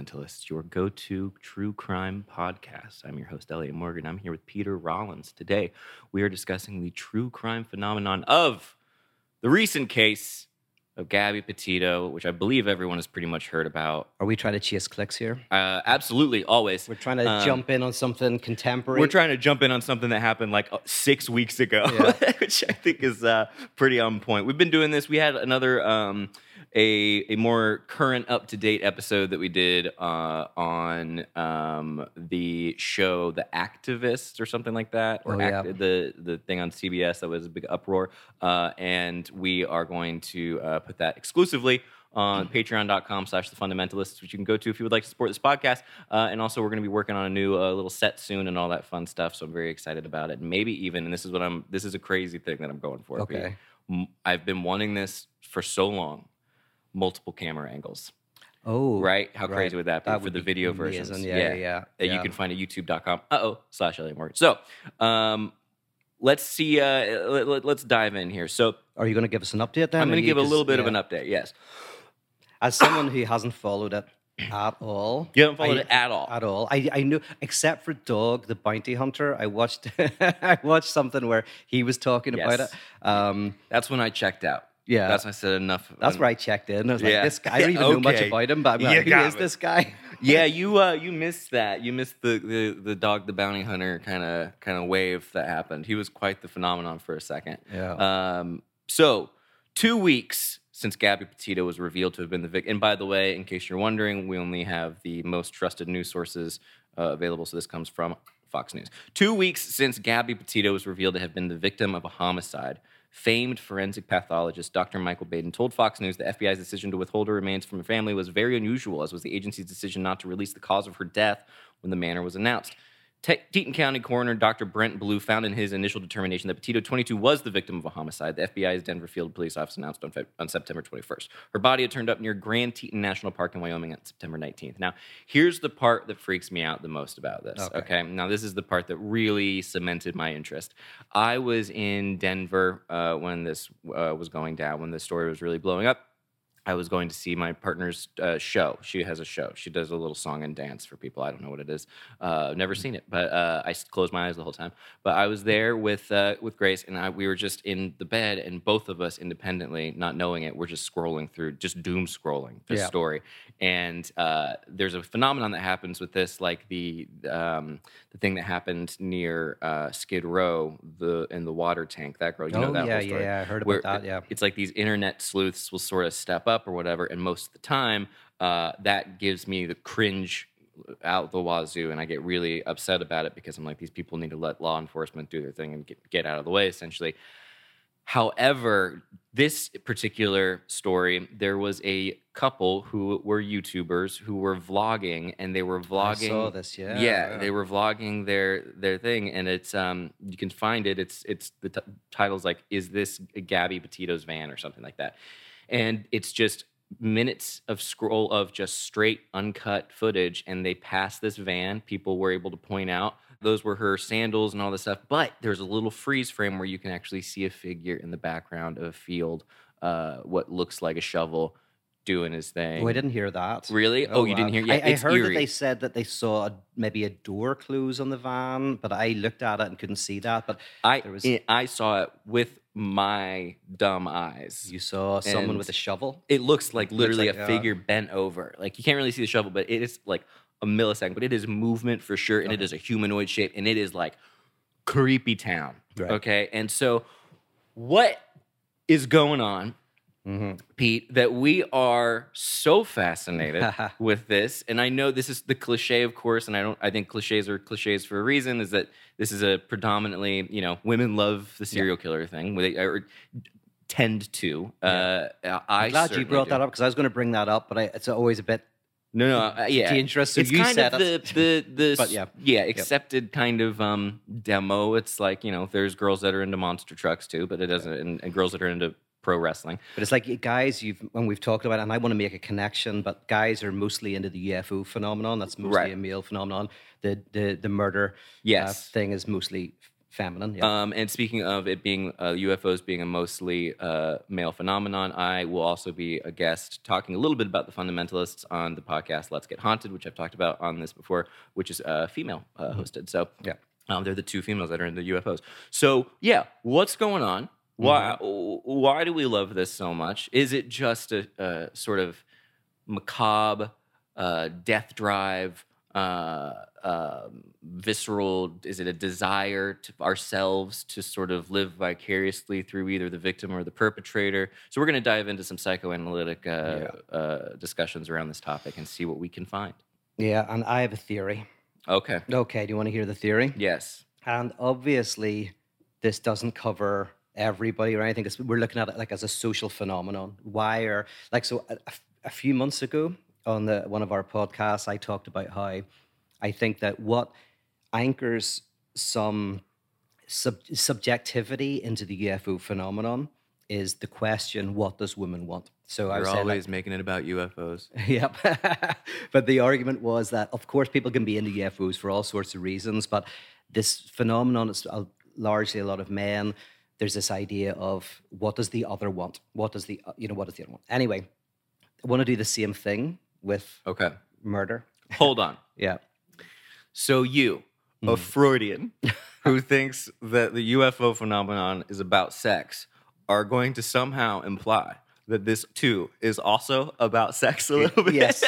Fundamentalists, your go-to true crime podcast. I'm your host, Elliot Morgan. I'm here with Peter Rollins. Today, we are discussing the true crime phenomenon of the recent case of Gabby Petito, which I believe everyone has pretty much heard about. Are we trying to cheese clicks here? Absolutely, always. We're trying to jump in on something contemporary. We're trying to jump in on something that happened like 6 weeks ago, yeah. Which I think is pretty on point. We've been doing this. We had another a more current, up-to-date episode that we did on the show The Activists or something like that, or the thing on CBS that was a big uproar. And we are going to put that exclusively on Patreon.com slash the fundamentalists, which you can go to if you would like to support this podcast. And also, we're going to be working on a new little set soon and all that fun stuff. So I'm very excited about it. Maybe even, and this is a crazy thing that I'm going for. Okay, I've been wanting this for so long. Multiple camera angles. Oh, right. How crazy would that be for the video versions? Yeah. You can find at YouTube.com. /Elliot Morgan. So, let's see. Let's dive in here. So, are you going to give us an update then? I'm going to give a little bit of an update, yes. As someone who hasn't followed it at all. You haven't followed it at all? At all. I knew, except for Dog the Bounty Hunter, I watched something where he was talking about it. That's when I checked out. Yeah. That's when I said enough. That's where I checked in. I was like, this guy, I don't even know much about him, but I'm like, who is this guy? Yeah, you missed that. You missed the Dog the Bounty Hunter kind of wave that happened. He was quite the phenomenon for a second. Yeah. So, 2 weeks since Gabby Petito was revealed to have been the victim. And by the way, in case you're wondering, we only have the most trusted news sources available, so this comes from Fox News. 2 weeks since Gabby Petito was revealed to have been the victim of a homicide, famed forensic pathologist Dr. Michael Baden told Fox News the FBI's decision to withhold her remains from her family was very unusual, as was the agency's decision not to release the cause of her death when the manner was announced. Teton County coroner Dr. Brent Blue found in his initial determination that Petito, 22, was the victim of a homicide, the FBI's Denver field police office announced on September 21st. Her body had turned up near Grand Teton National Park in Wyoming on September 19th. Now, here's the part that freaks me out the most about this, okay? Now, this is the part that really cemented my interest. I was in Denver when this was going down, when this story was really blowing up. I was going to see my partner's show. She has a show. She does a little song and dance for people. I don't know what it is. I've never seen it, but I closed my eyes the whole time. But I was there with Grace, and we were just in the bed, and both of us independently, not knowing it, we're just scrolling through, just doom scrolling this story. And there's a phenomenon that happens with this, like the thing that happened near Skid Row, in the water tank. That girl, you know that whole story. I heard about that. Yeah, it's like these internet sleuths will sort of step up or whatever, and most of the time that gives me the cringe out the wazoo, and I get really upset about it because I'm like, these people need to let law enforcement do their thing and get out of the way, essentially. However, this particular story, there was a couple who were YouTubers who were vlogging, and they were vlogging. I saw this, they were vlogging their thing, and it's you can find it. It's the title's like, "Is this Gabby Petito's van?" or something like that. And it's just minutes of scroll of just straight uncut footage, and they passed this van. People were able to point out those were her sandals and all this stuff. But there's a little freeze frame where you can actually see a figure in the background of a field, what looks like a shovel, doing his thing. Oh, I didn't hear that. Really? Oh, you didn't hear? Yeah, I heard eerie. That they said that they saw maybe a door close on the van, but I looked at it and couldn't see that. But I saw it with my dumb eyes. You saw someone with a shovel? It looks like literally a figure bent over. Like, you can't really see the shovel, but it is like a millisecond. But it is movement for sure, and it is a humanoid shape, and it is like creepy town. Right. Okay? And so what is going on? Mm-hmm. Pete, that we are so fascinated with this, and I know this is the cliche, of course, and I think cliches are cliches for a reason. Is that this is a predominantly, women love the serial killer thing, or tend to. I'm glad you brought that up because I was going to bring that up, but it's always a bit. No, yeah. Dangerous. So it's kind of the but accepted kind of demo. It's like, there's girls that are into monster trucks too, but it doesn't, and girls that are into pro wrestling. But it's like, guys, when we've talked about it, and I want to make a connection, but guys are mostly into the UFO phenomenon. That's mostly a male phenomenon. The murder thing is mostly Feminine, yeah. And speaking of it being UFOs being a mostly male phenomenon, I will also be a guest talking a little bit about the fundamentalists on the podcast Let's Get Haunted, which I've talked about on this before, which is female hosted. So yeah, they're the two females that are into UFOs. So yeah, what's going on? Why do we love this so much? Is it just a sort of macabre death drive? Visceral, is it a desire to ourselves to sort of live vicariously through either the victim or the perpetrator? So we're going to dive into some psychoanalytic discussions around this topic and see what we can find. Yeah, and I have a theory. Okay, do you want to hear the theory? Yes. And obviously this doesn't cover everybody or anything. We're looking at it like as a social phenomenon. Why are, like, so a few months ago, on one of our podcasts, I talked about how I think that what anchors some subjectivity into the UFO phenomenon is the question, what does women want? So you're always making it about UFOs. Yep. But the argument was that, of course, people can be into UFOs for all sorts of reasons, but this phenomenon is largely a lot of men. There's this idea of what does the other want? What does the other want? Anyway, I want to do the same thing with murder. Hold on. Yeah. So you, a Freudian who thinks that the UFO phenomenon is about sex, are going to somehow imply that this, too, is also about sex a little bit? Yes.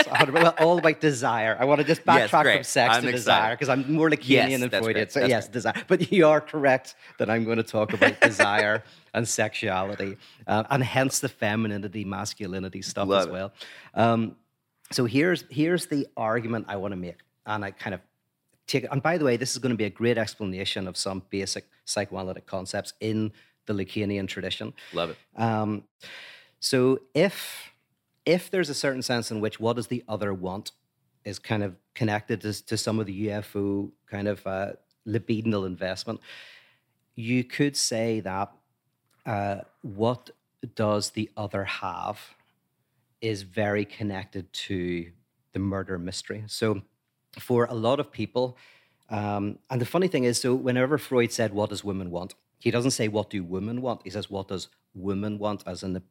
All about desire. I want to just backtrack from sex to desire, because I'm more Lacanian than Freudian. So desire. But you are correct that I'm going to talk about desire and sexuality, and hence the femininity, masculinity stuff well. So here's the argument I want to make. And I kind of take it. And by the way, this is going to be a great explanation of some basic psychoanalytic concepts in the Lacanian tradition. Love it. So if there's a certain sense in which what does the other want is kind of connected to some of the UFO kind of libidinal investment, you could say that what does the other have is very connected to the murder mystery. So for a lot of people, and the funny thing is, so whenever Freud said, what does women want? He doesn't say, what do women want? He says, what does women want, as in the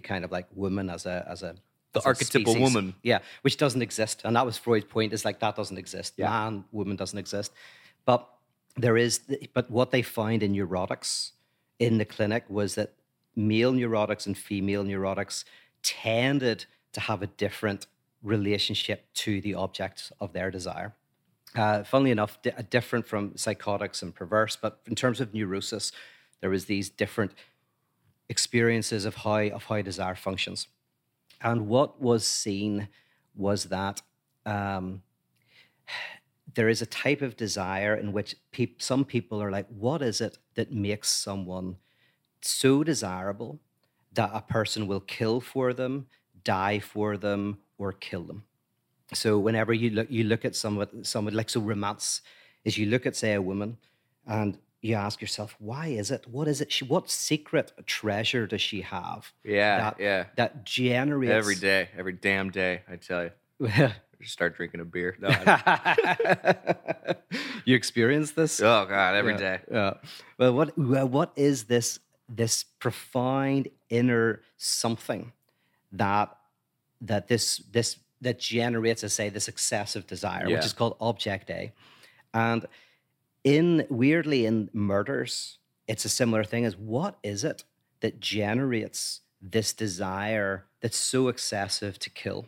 kind of like woman as a archetypal species. Woman. Yeah, which doesn't exist. And that was Freud's point, is like that doesn't exist. Yeah. Man, woman doesn't exist. But what they find in neurotics in the clinic was that male neurotics and female neurotics tended to have a different relationship to the objects of their desire. Funnily enough, different from psychotics and perverse, but in terms of neurosis, there was these different experiences of how desire functions. And what was seen was that there is a type of desire in which some people are like, what is it that makes someone so desirable that a person will kill for them, die for them, or kill them? So whenever you look at someone like, so romance is, you look at, say, a woman and you ask yourself, why is it? What is it? What secret treasure does she have? Yeah, that generates every damn day. I tell you, just start drinking a beer. No, you experience this? Oh God, every day. Yeah. Well, what is this profound inner something that generates, as say, this excessive desire, which is called object A, and weirdly in murders, it's a similar thing, is what is it that generates this desire that's so excessive to kill?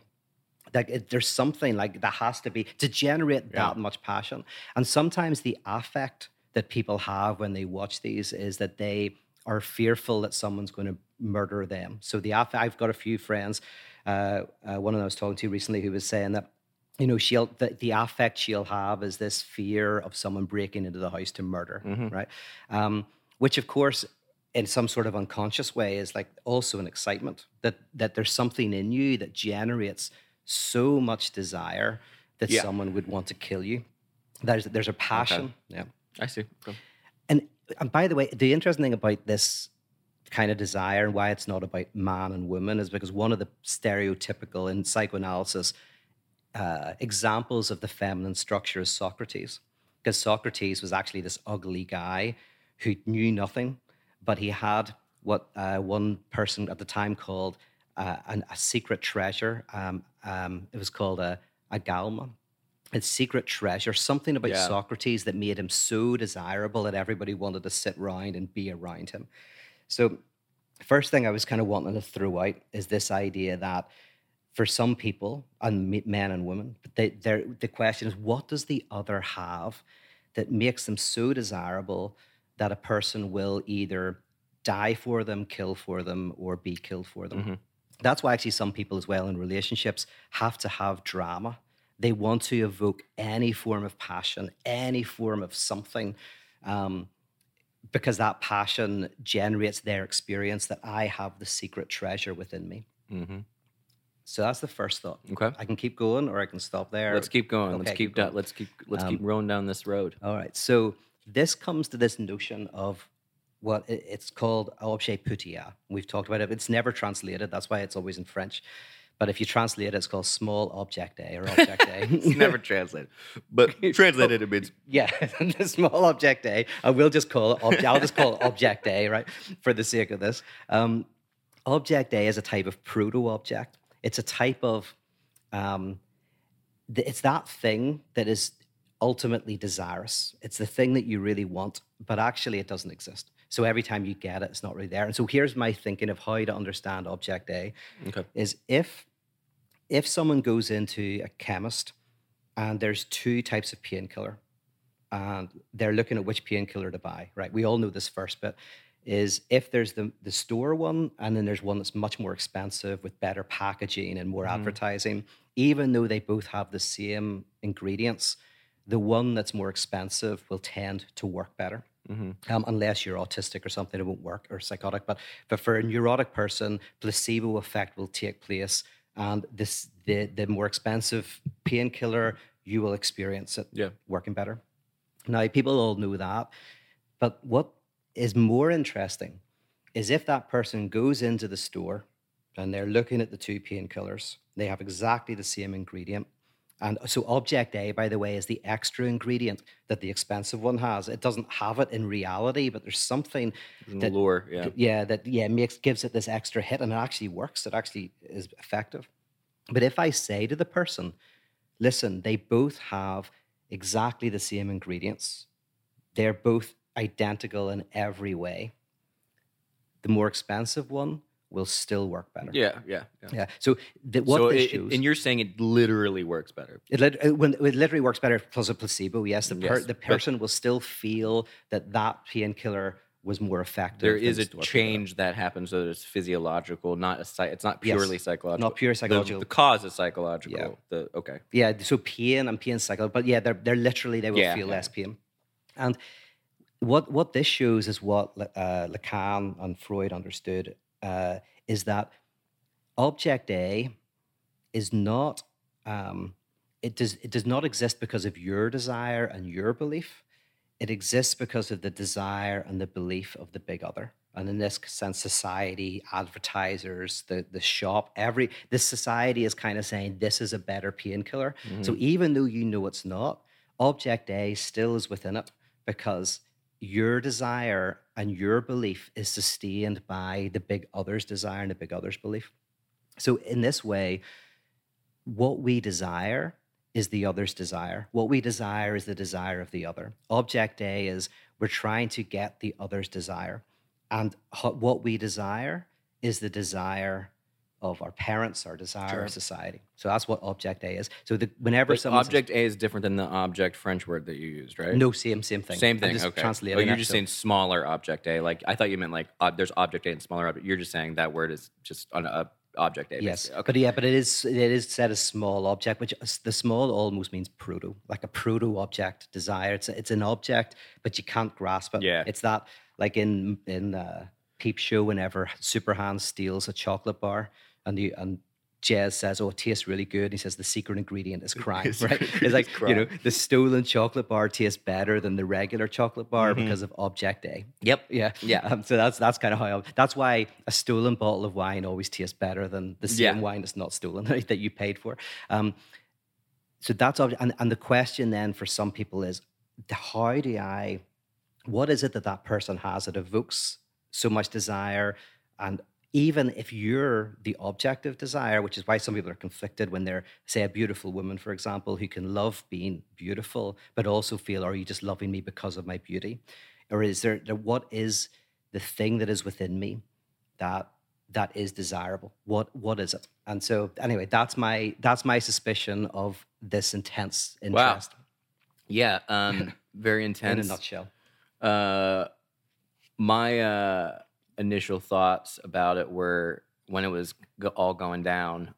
There's something like that has to be to generate that much passion. And sometimes the affect that people have when they watch these is that they are fearful that someone's going to murder them. So the affect, I've got a few friends, one I was talking to recently who was saying that, you know, the affect she'll have is this fear of someone breaking into the house to murder, right? Which, of course, in some sort of unconscious way is like also an excitement that there's something in you that generates so much desire that someone would want to kill you. There's a passion. Okay. Yeah, I see. Cool. And by the way, the interesting thing about this kind of desire and why it's not about man and woman is because one of the stereotypical in psychoanalysis examples of the feminine structure is Socrates, because Socrates was actually this ugly guy who knew nothing, but he had what one person at the time called a secret treasure. It was called a galma. It's secret treasure, something about Socrates that made him so desirable that everybody wanted to sit round and be around him. So first thing I was kind of wanting to throw out is this idea that for some people, and men and women, the question is, what does the other have that makes them so desirable that a person will either die for them, kill for them, or be killed for them? Mm-hmm. That's why actually some people as well in relationships have to have drama. They want to evoke any form of passion, any form of something, because that passion generates their experience that I have the secret treasure within me. Mm-hmm. So that's the first thought. Okay, I can keep going, or I can stop there. Let's keep going. Okay, let's keep rolling down this road. All right. So this comes to this notion of what it's called objet putia. We've talked about it. It's never translated. That's why it's always in French. But if you translate it, it's called small object A or object A. It's never translated. But translated, it means... Yeah, small object A. I will just call it object A, right, for the sake of this. Object A is a type of proto-object. It's a type of... it's that thing that is ultimately desirous. It's the thing that you really want, but actually it doesn't exist. So every time you get it, it's not really there. And so here's my thinking of how to understand object A. Okay. Is if someone goes into a chemist and there's two types of painkiller and they're looking at which painkiller to buy, right? We all know this first bit is if there's the store one and then there's one that's much more expensive with better packaging and more advertising, even though they both have the same ingredients, the one that's more expensive will tend to work better. Mm-hmm. Unless you're autistic or something, it won't work, or psychotic. But for a neurotic person, placebo effect will take place, and the more expensive painkiller, you will experience it working better. Now, people all know that. But what is more interesting is if that person goes into the store and they're looking at the two painkillers, they have exactly the same ingredient. And so object A, by the way, is the extra ingredient that the expensive one has. It doesn't have it in reality, but there's something lure, gives it this extra hit, and it actually works. It actually is effective. But if I say to the person, listen, they both have exactly the same ingredients. They're both identical in every way. The more expensive one will still work better. Yeah. So shows... And you're saying it literally works better. It literally works better because of placebo, yes. The person will still feel that painkiller was more effective. There is a change that happens, so it's physiological, it's not purely psychological. Not pure psychological. The cause is psychological. Yeah. So pain and pain psychological, but they're literally, they will feel less pain. And what this shows is what Lacan and Freud understood is that object A is not, it does not exist because of your desire and your belief. It exists because of the desire and the belief of the big other. And in this sense, society, advertisers, the shop, this society is kind of saying this is a better painkiller. Mm-hmm. So even though you know it's not, object A still is within it because your desire and your belief is sustained by the big other's desire and the big other's belief. So in this way, what we desire is the other's desire. What we desire is the desire of the other. Object A is we're trying to get the other's desire. And what we desire is the desire of our parents, our desire of society. So that's what object A is. So whenever someone... Object A is different than the object French word that you used, right? No, same thing. Same thing, okay. Translating you're just saying smaller object A. Like, I thought you meant like there's object A and smaller object. You're just saying that word is just on object A. Basically. Yes, okay. but it is said as small object, which the small almost means proto, like a proto-object desire. It's an object, but you can't grasp it. Yeah. It's that, like in Peep Show, whenever Superhand steals a chocolate bar, and Jez says, oh, it tastes really good. And he says, the secret ingredient is crime, right? It's like, you know, the stolen chocolate bar tastes better than the regular chocolate bar because of object A. Yep. Yeah. So that's kind of how, that's why a stolen bottle of wine always tastes better than the same wine that's not stolen, right, that you paid for. So that's, and the question then for some people is, how do I What is it that that person has that evokes so much desire? And even if you're the object of desire, which is why some people are conflicted when they're, say, a beautiful woman, for example, who can love being beautiful, but also feel, are you just loving me because of my beauty? Or is there, what is the thing that is within me that is desirable? What is it? And so, anyway, that's my suspicion of this intense interest. Wow. Yeah, very intense. In a nutshell. My initial thoughts about it were, when it was all going down,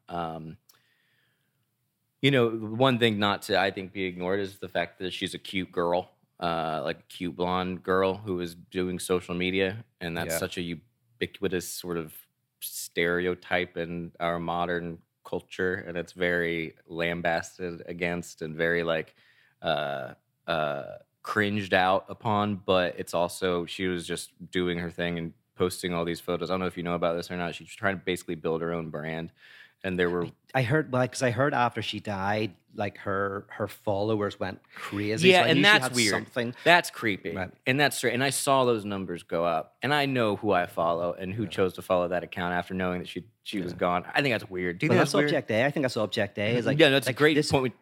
one thing not to, I think, be ignored is the fact that she's a cute girl, like a cute blonde girl who is doing social media. And that's such a ubiquitous sort of stereotype in our modern culture. And it's very lambasted against and very like, cringed out upon, but it's also, she was just doing her thing and posting all these photos. I don't know if you know about this or not. She was trying to basically build her own brand, and there were. I heard after she died, like her followers went crazy. Yeah, so and that's weird. Something. That's creepy, right. And that's straight. And I saw those numbers go up, and I know who I follow and who chose to follow that account after knowing that she was gone. I think that's weird. Do you think that's weird? Object A. I think that's Object A. Is like that's like a great point.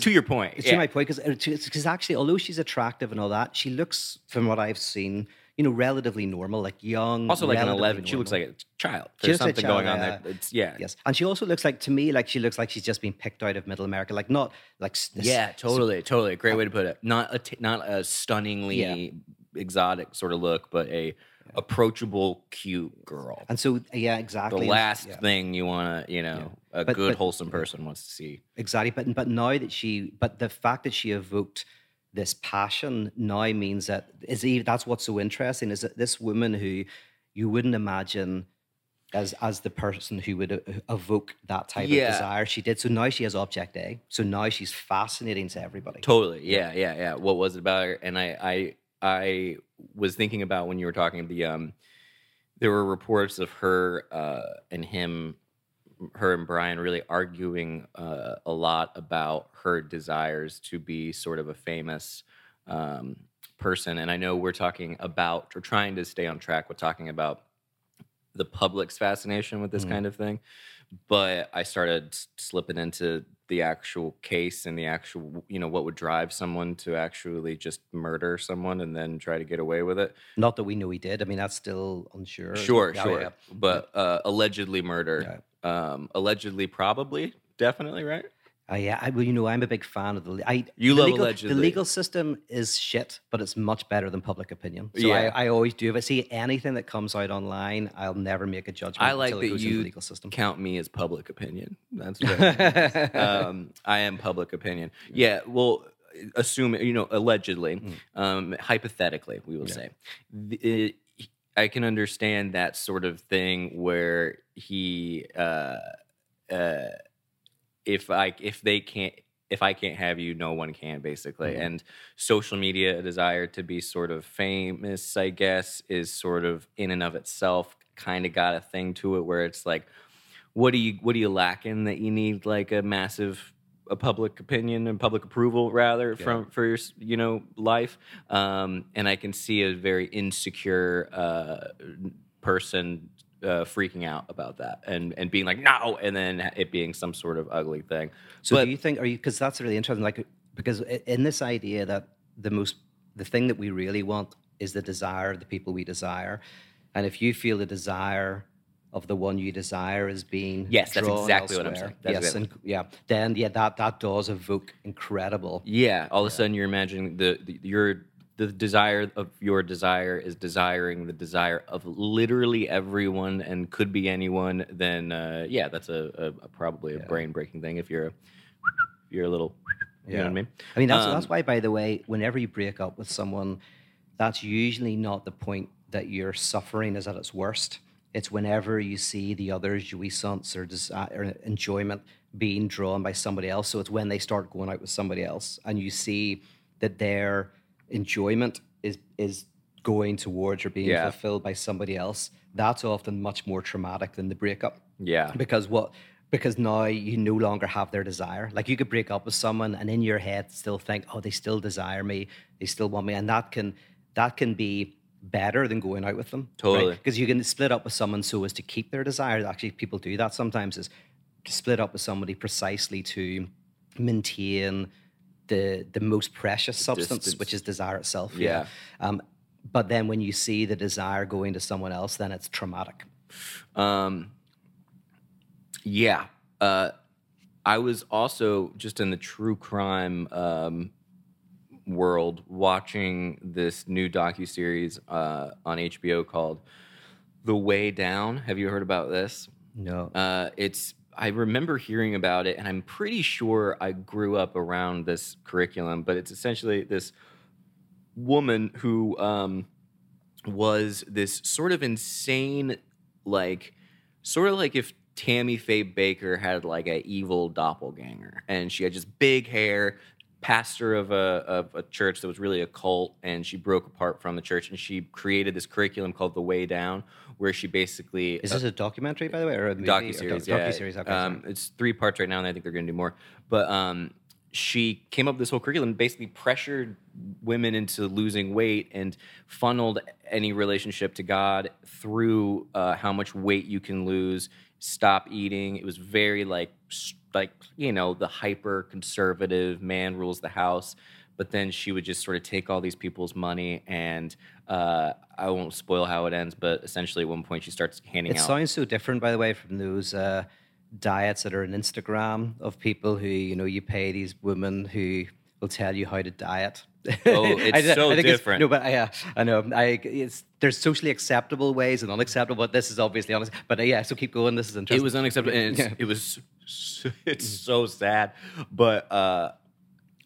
To your point. It's to my point, because actually, although she's attractive and all that, she looks, from what I've seen, relatively normal, like young. Also like an 11. Normal. She looks like a child. There's something going on there. It's, yes. And she also looks like, to me, like she looks like she's just been picked out of Middle America. Like not like... This, yeah, totally. Great way to put it. Not a stunningly exotic sort of look, but a approachable, cute girl. And so, exactly. The last thing you want to, wholesome person wants to see. Exactly. But now that the fact that she evoked this passion now means that that's what's so interesting, is that this woman who you wouldn't imagine as the person who would evoke that type of desire, she did. So now she has Object A. So now she's fascinating to everybody. Totally. Yeah. What was it about her? And I was thinking about when you were talking, there were reports of her and him, her and Brian really arguing a lot about her desires to be sort of a famous person. And I know we're trying to stay on track with talking about the public's fascination with this kind of thing. But I started slipping into the actual case and the actual, what would drive someone to actually just murder someone and then try to get away with it. Not that we know he did. I mean, that's still unsure. Sure. Yeah. But allegedly murder. Yeah. Allegedly, probably, definitely, right? I'm a big fan of the legal system is shit, but it's much better than public opinion. So I always do. If I see anything that comes out online, I'll never make a judgment. I like until that it goes you into the legal system. Count me as public opinion. That's what I am public opinion. Yeah. Well, assume allegedly, hypothetically, we will say. I can understand that sort of thing where he. If I can't have you, no one can, basically. Mm-hmm. And social media, a desire to be sort of famous, I guess, is sort of in and of itself kind of got a thing to it where it's like, what do you lack in that you need like a massive public opinion and public approval for your life? And I can see a very insecure person. Freaking out about that and being like, no, and then it being some sort of ugly thing. So do you think, because that's really interesting, like, because in this idea that the thing that we really want is the desire of the people we desire. And if you feel the desire of the one you desire is being drawn that's exactly elsewhere, what I'm saying. That does evoke incredible. Yeah, all of a sudden you're imagining the desire of your desire is desiring the desire of literally everyone and could be anyone, then that's a probably a brain-breaking thing if you're a little, you know what I mean? I mean, that's why, by the way, whenever you break up with someone, that's usually not the point that your suffering is at its worst. It's whenever you see the other's jouissance or enjoyment being drawn by somebody else. So it's when they start going out with somebody else and you see that they're... enjoyment is going towards or being fulfilled by somebody else. That's often much more traumatic than the breakup. Yeah. Because now you no longer have their desire. Like you could break up with someone and in your head still think, oh, they still desire me, they still want me, and that can that can be better than going out with them. Totally. Because you can split up with someone so as to keep their desire. Actually, people do that sometimes, is to split up with somebody precisely to maintain the most precious substance, which is desire itself. Yeah. But then when you see the desire going to someone else, then it's traumatic. Yeah. I was also just in the true crime world watching this new docuseries on HBO called The Way Down. Have you heard about this? No. I remember hearing about it, and I'm pretty sure I grew up around this curriculum, but it's essentially this woman who was this sort of insane, like, sort of like if Tammy Faye Baker had like an evil doppelganger, and she had just big hair, pastor of a church that was really a cult, and she broke apart from the church, and she created this curriculum called The Way Down, where she basically... Is this a documentary, by the way, or a movie? Docuseries, yeah. Docuseries, okay. It's 3 parts right now, and I think they're going to do more. But she came up with this whole curriculum, basically pressured women into losing weight and funneled any relationship to God through how much weight you can lose, stop eating. It was very like, you know, the hyper conservative man rules the house. But then she would just sort of take all these people's money, and I won't spoil how it ends, but essentially at one point she starts handing out. It sounds so different, by the way, from those diets that are on Instagram of people who, you know, you pay these women who will tell you how to diet. Oh, it's so different. No, but I know. There's socially acceptable ways and unacceptable. But this is obviously honest. But yeah, so keep going. This is interesting. It was unacceptable. And it's so sad. But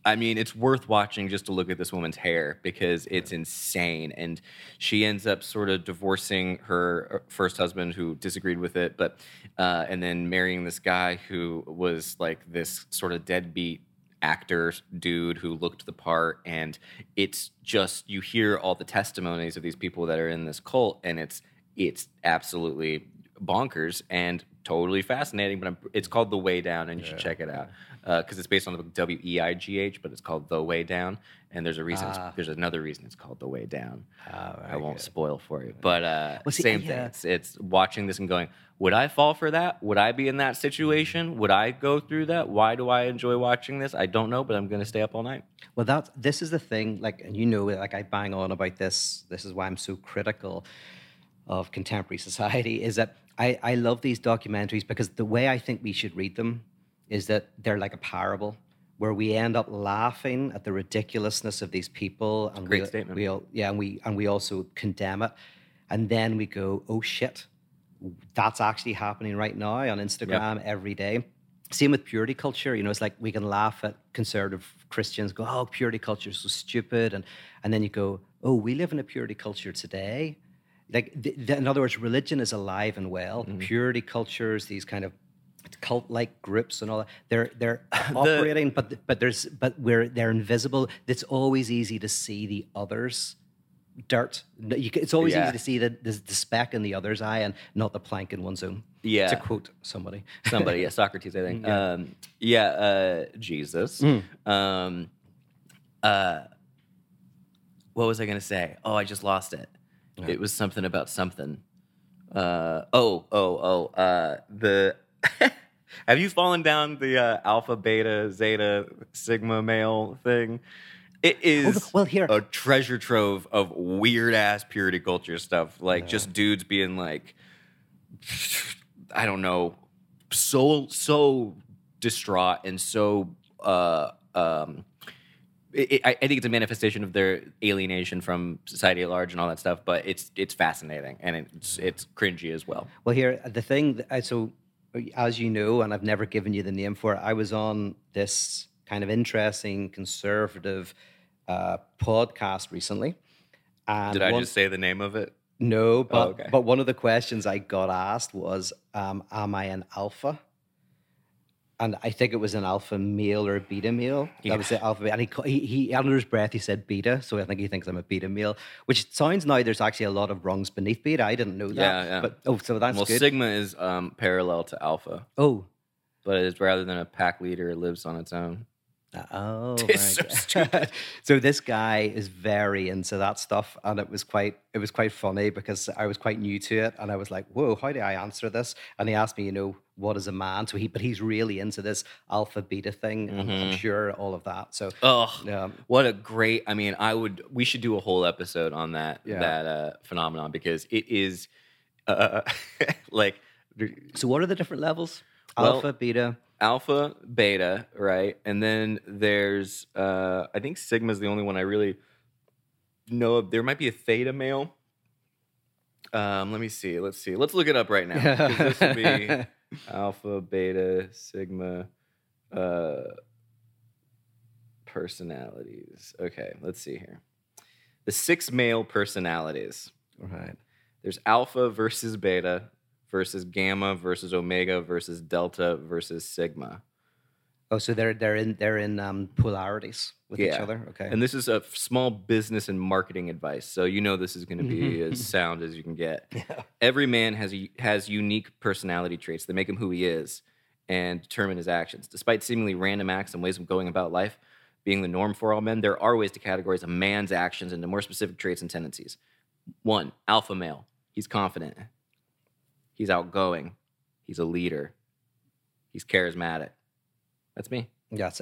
I mean, it's worth watching just to look at this woman's hair, because it's insane. And she ends up sort of divorcing her first husband, who disagreed with it, but and then marrying this guy who was like this sort of deadbeat actor dude who looked the part. And it's just, you hear all the testimonies of these people that are in this cult, and it's absolutely bonkers and totally fascinating. But it's called The Way Down, and you should check it out, because it's based on the book W-E-I-G-H, but it's called The Way Down. And there's a reason. There's another reason it's called The Way Down. I won't spoil for you, but same thing. It's watching this and going, would I fall for that? Would I be in that situation? Would I go through that? Why do I enjoy watching this? I don't know, but I'm going to stay up all night. Well, this is the thing. Like, and you know, like I bang on about this. This is why I'm so critical of contemporary society. Is that I love these documentaries, because the way I think we should read them is that they're like a parable, where we end up laughing at the ridiculousness of these people, and great statement. We also condemn it, and then we go, oh shit, that's actually happening right now on Instagram every day. Same with purity culture. You know, it's like we can laugh at conservative Christians, go, oh, purity culture is so stupid, and then you go, oh, we live in a purity culture today. Like, in other words, religion is alive and well. Mm-hmm. Purity cultures, these kind of cult-like groups and all that, they're operating, but where they're invisible. It's always easy to see the others' dirt. It's always easy to see the speck in the other's eye and not the plank in one's own. Yeah, to quote somebody, Socrates, I think. Yeah, Jesus. Mm. What was I going to say? Oh, I just lost it. Yeah. It was something about something. The. Have you fallen down the alpha, beta, zeta, sigma male thing? It is a treasure trove of weird-ass purity culture stuff. Like, just dudes being like, I don't know, so distraught and so... I think it's a manifestation of their alienation from society at large and all that stuff, but it's fascinating, and it's cringy as well. Well, here, the thing... As you know, and I've never given you the name for it, I was on this kind of interesting conservative podcast recently. And did I just say the name of it? No, but but one of the questions I got asked was, am I an alpha? And I think it was an alpha male or a beta male. Yeah. That was the alpha. And he under his breath, he said beta. So I think he thinks I'm a beta male, which sounds now there's actually a lot of rungs beneath beta. I didn't know that. Yeah. But, so that's good. Well, sigma is parallel to alpha. Oh. But it's rather than a pack leader, it lives on its own. Oh, right. So stupid. So this guy is very into that stuff, and it was quite funny because I was quite new to it, and I was like, "Whoa, how do I answer this?" And he asked me, what is a man? So he's really into this alpha beta thing, and I'm sure all of that. So, what a great! I mean, we should do a whole episode on that phenomenon because it is like. So, what are the different levels? Alpha, beta, right? And then there's, I think sigma's the only one I really know of. There might be a theta male. Let me see. Let's look it up right now. This would be alpha, beta, sigma, personalities. Okay, let's see here. The six male personalities. Right. There's alpha versus beta. Versus gamma, versus omega, versus delta, versus sigma. Oh, so they're in polarities with each other. Okay. And this is a small business and marketing advice, so this is going to be as sound as you can get. Yeah. Every man has unique personality traits that make him who he is and determine his actions. Despite seemingly random acts and ways of going about life being the norm for all men, there are ways to categorize a man's actions into more specific traits and tendencies. 1. Alpha male. He's confident. He's outgoing. He's a leader. He's charismatic. That's me. Yes,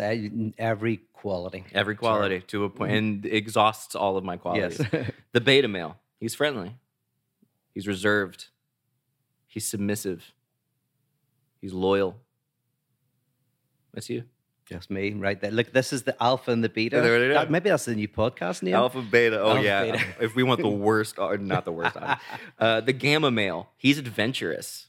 every quality. Every quality to a point, and exhausts all of my qualities. Yes. The beta male. He's friendly. He's reserved. He's submissive. He's loyal. That's you. That's me right there. Look, this is the alpha and the beta. Maybe that's the new podcast name. Alpha, beta. Beta. If we want the worst, or not the worst. The gamma male. He's adventurous.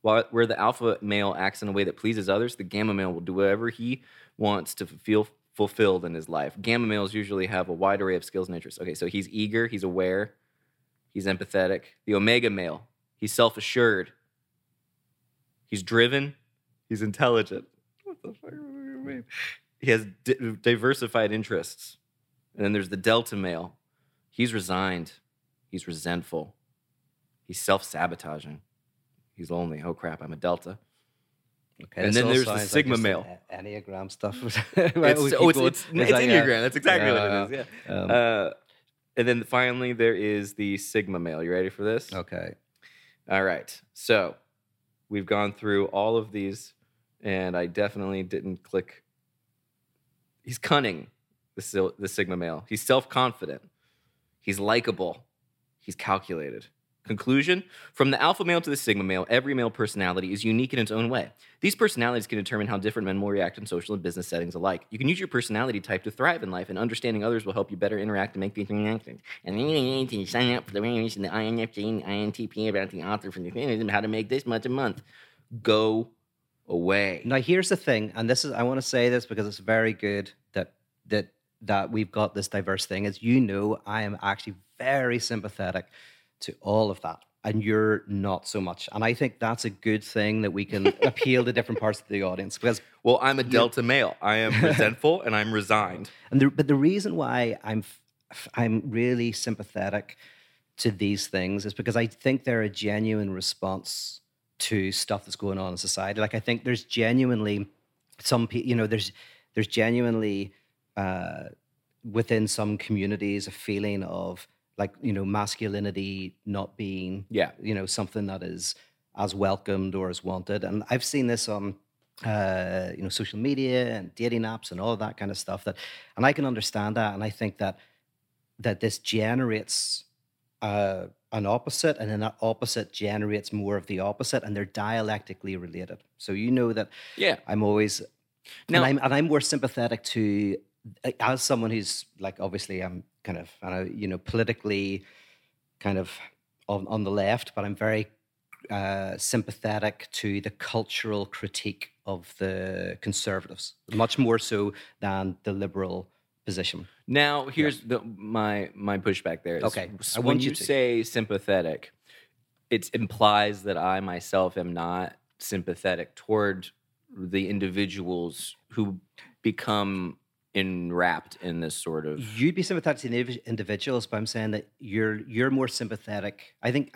While where the alpha male acts in a way that pleases others, the gamma male will do whatever he wants to feel fulfilled in his life. Gamma males usually have a wide array of skills and interests. Okay, so he's eager. He's aware. He's empathetic. The omega male. He's self-assured. He's driven. He's intelligent. What the fuck do you mean? He has diversified interests. And then there's the delta male. He's resigned. He's resentful. He's self-sabotaging. He's lonely. Oh, crap, I'm a delta. Okay, and then there's the sigma male. Enneagram stuff. It's Enneagram. That's exactly what it is. Yeah. And then finally, there is the sigma male. You ready for this? Okay. All right. So we've gone through all of these. And I definitely didn't click. He's cunning, the sigma male. He's self-confident. He's likable. He's calculated. Conclusion, from the alpha male to the sigma male, every male personality is unique in its own way. These personalities can determine how different men will react in social and business settings alike. You can use your personality type to thrive in life, and understanding others will help you better interact and make things connections. And then you need to sign up for the information, the INFJ and the INTP about the author from the thing, how to make this much a month. Go away. Now here's the thing, and this is, I want to say this because it's very good that we've got this diverse thing. As you know, I am actually very sympathetic to all of that, and you're not so much. And I think that's a good thing that we can appeal to different parts of the audience. Because I'm a delta male. I am resentful and I'm resigned. And the reason why I'm really sympathetic to these things is because I think they're a genuine response to stuff that's going on in society. Like, I think there's genuinely some people, there's genuinely within some communities a feeling of, like, masculinity not being, something that is as welcomed or as wanted. And I've seen this on, social media and dating apps and all that kind of stuff. And I can understand that. And I think that this generates an opposite, and then that opposite generates more of the opposite, and they're dialectically related. So I'm always now, and I'm more sympathetic to, as someone who's, like, obviously I'm kind of politically kind of on the left, but I'm very sympathetic to the cultural critique of the conservatives, much more so than the liberal position. Now, here's my pushback there. Okay. When you say sympathetic, it implies that I myself am not sympathetic toward the individuals who become enwrapped in this sort of... You'd be sympathetic to the individuals, but I'm saying that you're more sympathetic. I think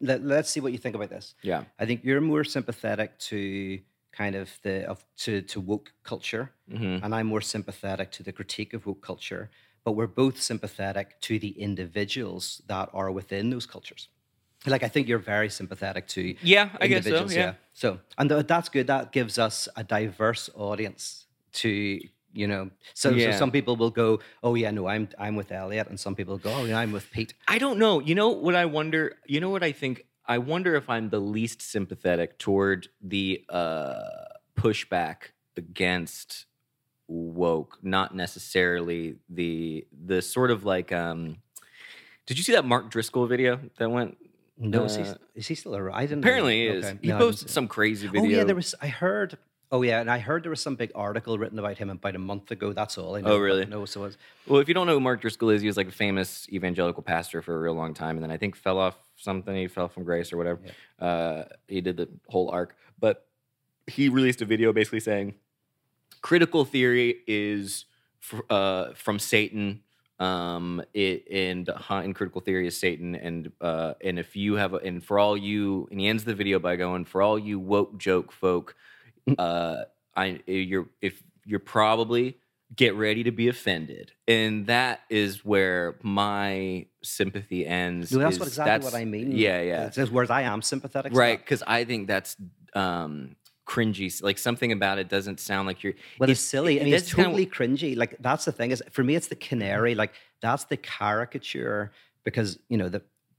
let's see what you think about this. Yeah. I think you're more sympathetic to kind of to woke culture, mm-hmm. and I'm more sympathetic to the critique of woke culture, but we're both sympathetic to the individuals that are within those cultures. Like, I think you're very sympathetic to individuals. I guess so, yeah. So, and that's good. That gives us a diverse audience to, you know, so some people will go, oh, yeah, no, I'm with Elliot. And some people go, oh, yeah, I'm with Pete. I don't know. You know what I wonder? You know what I think? I wonder if I'm the least sympathetic toward the pushback against woke, not necessarily the sort of like, did you see that Mark Driscoll video that went? No, is he still around? I didn't. Apparently he is. Okay. He posted some crazy video. Oh, yeah, I heard there was some big article written about him about a month ago. That's all I know. Oh, really? No, so it was. Well, if you don't know who Mark Driscoll is, he was like a famous evangelical pastor for a real long time, and then I think fell off something. He fell from grace or whatever. Yeah. He did the whole arc. But he released a video basically saying, critical theory is from Satan. And Hunt and critical theory is Satan, and if you have and he ends the video by going, for all you woke joke folk, you're probably get ready to be offended, and that is where my sympathy ends. No, that's what I mean. Yeah, yeah. It's where I am sympathetic, right? Because I think that's cringy, like something about it doesn't sound like you're... Well, it's silly. I mean, it's totally cringy. Like, that's the thing is, for me, it's the canary. Like, that's the caricature because, you know,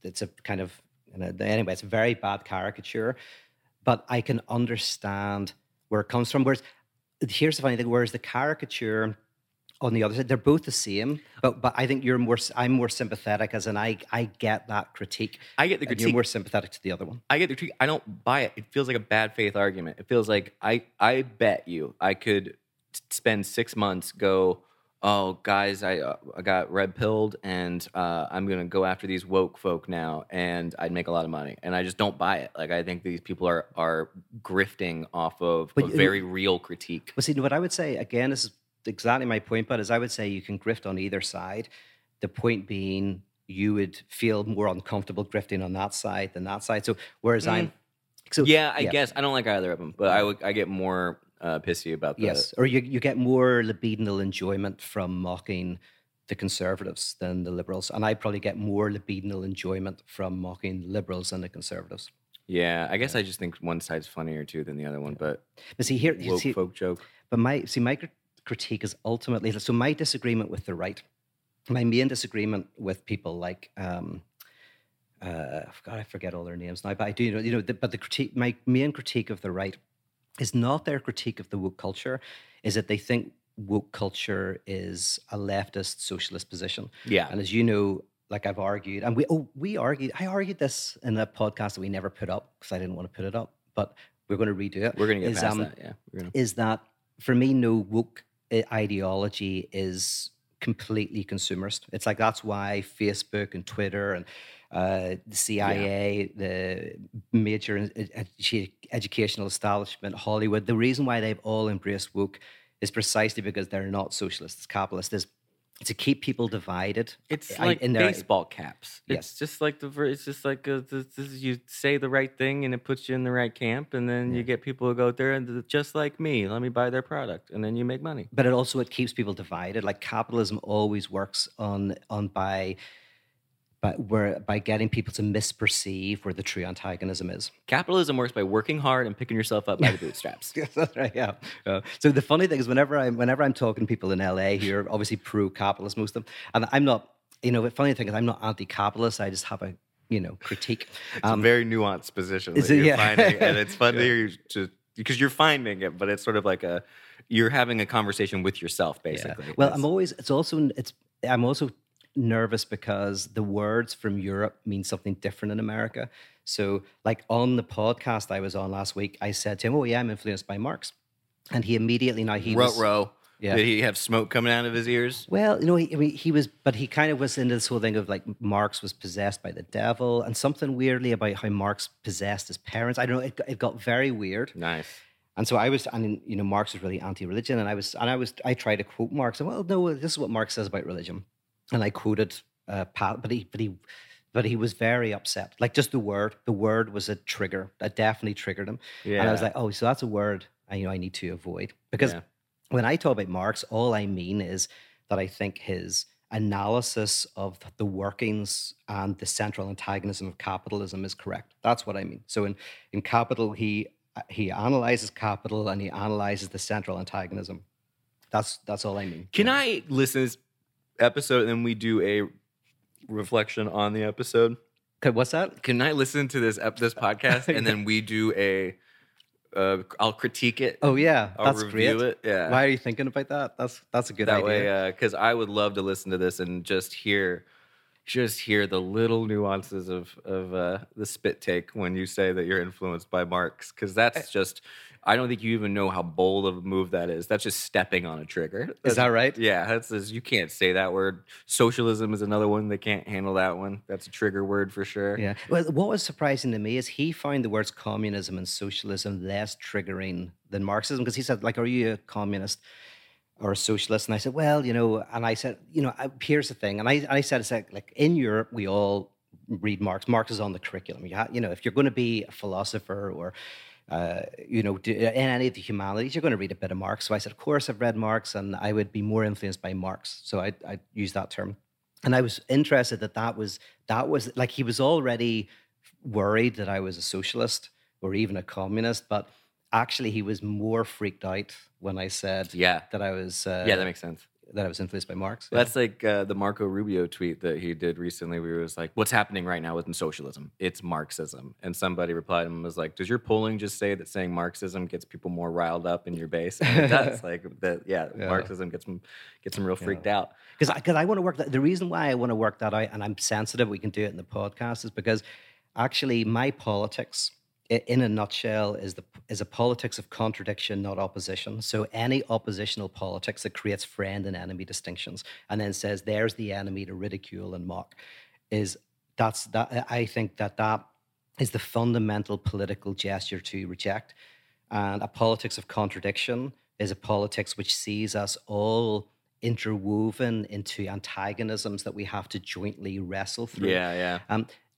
it's a kind of... anyway, it's a very bad caricature, but I can understand where it comes from. Whereas, here's the funny thing, whereas the caricature on the other side, they're both the same, but I think I'm more sympathetic as in I get that critique. I get the critique. You're more sympathetic to the other one. I get the critique. I don't buy it. It feels like a bad faith argument. It feels like I bet you I could spend 6 months go, oh, guys, I got red pilled and I'm going to go after these woke folk now and I'd make a lot of money. And I just don't buy it. Like, I think these people are grifting off of a very real critique. Well, see, what I would say, again, is exactly my point, but as I would say, you can grift on either side. The point being, you would feel more uncomfortable grifting on that side than that side. So, whereas I guess I don't like either of them, but I get more pissy about that. Yes, or you get more libidinal enjoyment from mocking the conservatives than the liberals, and I probably get more libidinal enjoyment from mocking liberals than the conservatives. Yeah, I guess I just think one side's funnier too than the other one. But see here, folk joke. But my critique is ultimately, so my disagreement with the right, my main disagreement with people like, God, I forget all their names now, but I do, but the critique, my main critique of the right is not their critique of the woke culture, is that they think woke culture is a leftist socialist position. Yeah. And as you know, like I've argued, and I argued this in a podcast that we never put up because I didn't want to put it up, but we're going to redo it. We're going to get past that, yeah. Is that, for me, no woke ideology is completely consumerist. It's like, that's why Facebook and Twitter and the CIA, the major educational establishment, Hollywood, the reason why they've all embraced woke is precisely because they're not socialists, it's capitalist. It's to keep people divided. It's like in their baseball caps. Yes. It's just like you say the right thing and it puts you in the right camp, and then you get people who go out there and just like me, let me buy their product, and then you make money. But it also keeps people divided. Like, capitalism always works by getting people to misperceive where the true antagonism is. Capitalism works by working hard and picking yourself up by the bootstraps. Yes, that's right, yeah. So the funny thing is, whenever I'm talking to people in LA who are obviously pro-capitalist, most of them, and I'm not, the funny thing is I'm not anti-capitalist, I just have a, critique. It's a very nuanced position that you're finding, and it's fun to hear because you're finding it, but it's sort of like you're having a conversation with yourself, basically. Yeah. Well, I'm also nervous because the words from Europe mean something different in America. So, like, on the podcast I was on last week, I said to him, oh, yeah, I'm influenced by Marx. And he immediately, did he have smoke coming out of his ears? Well, he kind of was into this whole thing of, like, Marx was possessed by the devil and something weirdly about how Marx possessed his parents. I don't know, it got very weird. Nice. And so Marx was really anti-religion, and I tried to quote Marx. And, well, no, this is what Marx says about religion. And I quoted Pat, but he was very upset. Like, just the word was a trigger that definitely triggered him. Yeah. And I was like, oh, so that's a word I need to avoid. Because when I talk about Marx, all I mean is that I think his analysis of the workings and the central antagonism of capitalism is correct. That's what I mean. So in Capital, he analyzes capital and he analyzes the central antagonism. That's all I mean. Can I listen to this episode and then we do a reflection on the episode? Okay, what's that? Can I listen to this podcast and then we do a... I'll critique it. Oh yeah, I'll review great. It. Yeah. Why are you thinking about that? That's a good idea. That way, because I would love to listen to this and just hear the little nuances of the spit take when you say that you're influenced by Marx. Because that's just, I don't think you even know how bold of a move that is. That's just stepping on a trigger. Is that right? Yeah, you can't say that word. Socialism is another one. They can't handle that one. That's a trigger word for sure. Yeah. Well, what was surprising to me is he found the words communism and socialism less triggering than Marxism, because he said, like, are you a communist or a socialist? And I said, well, and I said, here's the thing. And I said, in Europe, we all read Marx. Marx is on the curriculum. If you're going to be a philosopher or... in any of the humanities, you're going to read a bit of Marx. So I said, of course, I've read Marx, and I would be more influenced by Marx. So I used that term. And I was interested that was like, he was already worried that I was a socialist or even a communist, but actually he was more freaked out when I said that I was... that makes sense. That I was influenced by Marx. Yeah. That's like the Marco Rubio tweet that he did recently where he was like, what's happening right now with socialism? It's Marxism. And somebody replied to him and was like, does your polling just say that saying Marxism gets people more riled up in your base? And it does. Marxism gets them real freaked out. Because I want to work that. The reason why I want to work that out, and I'm sensitive, we can do it in the podcast, is because actually my politics... in a nutshell, is a politics of contradiction, not opposition. So any oppositional politics that creates friend and enemy distinctions and then says there's the enemy to ridicule and mock I think that is the fundamental political gesture to reject. And a politics of contradiction is a politics which sees us all interwoven into antagonisms that we have to jointly wrestle through.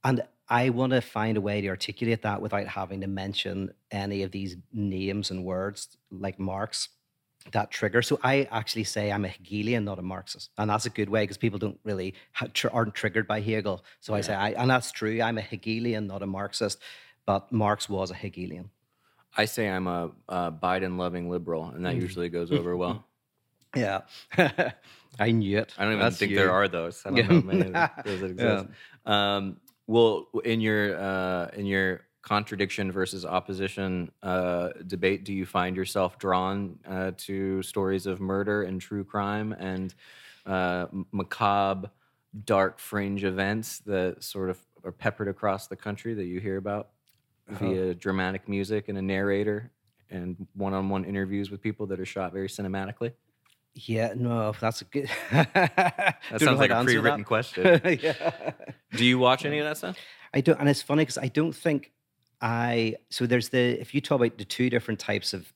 And I want to find a way to articulate that without having to mention any of these names and words like Marx that trigger. So I actually say I'm a Hegelian, not a Marxist. And that's a good way because people don't really aren't triggered by Hegel. So I say, and that's true, I'm a Hegelian, not a Marxist, but Marx was a Hegelian. I say I'm a Biden-loving liberal, and that usually goes over well. Yeah. I knew it. I don't even think there are those. I don't know how many of those that exist. Yeah. Well, in your contradiction versus opposition debate, do you find yourself drawn to stories of murder and true crime and macabre, dark fringe events that sort of are peppered across the country that you hear about via dramatic music and a narrator and one-on-one interviews with people that are shot very cinematically? Yeah, no, that's a good... that sounds like a pre-written question. Do you watch any of that stuff? I don't, and it's funny because I don't think I... So there's if you talk about the two different types of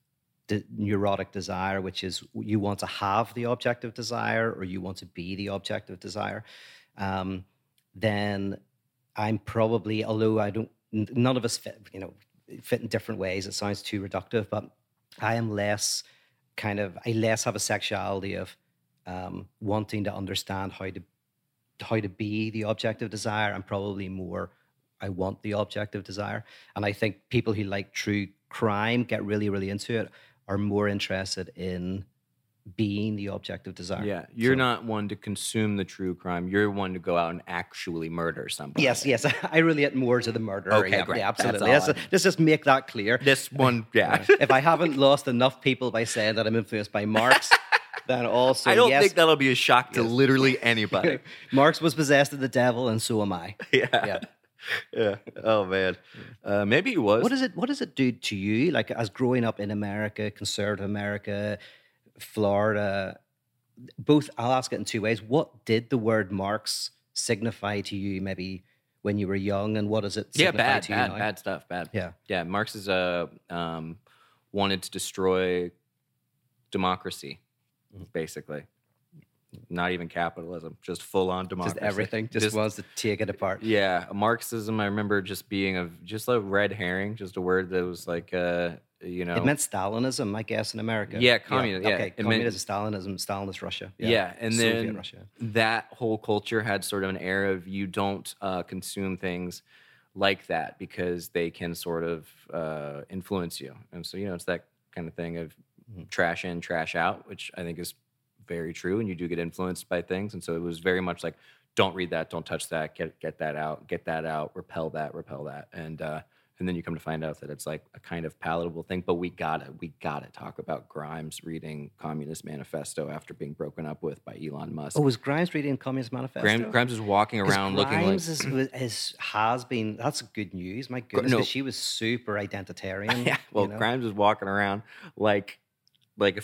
neurotic desire, which is you want to have the object of desire or you want to be the object of desire, then I'm probably, although I don't... None of us fit in different ways. It sounds too reductive, but I am less... I less have a sexuality of wanting to understand how to be the object of desire, and probably more I want the object of desire. And I think people who like true crime, get really, really into it, are more interested in being the object of desire. Yeah, you're not one to consume the true crime. You're one to go out and actually murder somebody. Yes, I relate more to the murderer. Okay, great. Yeah, absolutely. Let's just make that clear. This one, if I haven't lost enough people by saying that I'm influenced by Marx, then also, I don't think that'll be a shock to literally anybody. Marx was possessed of the devil, and so am I. Yeah. Oh man. Maybe he was. What does it do to you? Like, as growing up in America, conservative America, Florida, both, I'll ask it in two ways. What did the word Marx signify to you maybe when you were young, and what does it signify to you now? Bad stuff, bad. Yeah, Marx is wanted to destroy democracy, basically. Not even capitalism, just full-on democracy. Just everything, just wants to take it apart. Yeah, Marxism, I remember just being a red herring, just a word that was like you know. It meant Stalinism, I guess, in America. Yeah, communism. Yeah. Yeah. Okay, communism, Stalinist Russia. Yeah, yeah. And Soviet then Russia. That whole culture had sort of an air of you don't consume things like that because they can sort of influence you. And so, you know, it's that kind of thing of trash in, trash out, which I think is very true, and you do get influenced by things. And so it was very much like, don't read that, don't touch that, get that out, repel that. And then you come to find out that it's like a kind of palatable thing, but we gotta talk about Grimes reading Communist Manifesto after being broken up with by Elon Musk. Oh, was Grimes reading Communist Manifesto? Grimes is walking around looking like... Grimes has been, that's good news, my goodness, because she was super identitarian. Yeah, well, you know? Grimes is walking around like a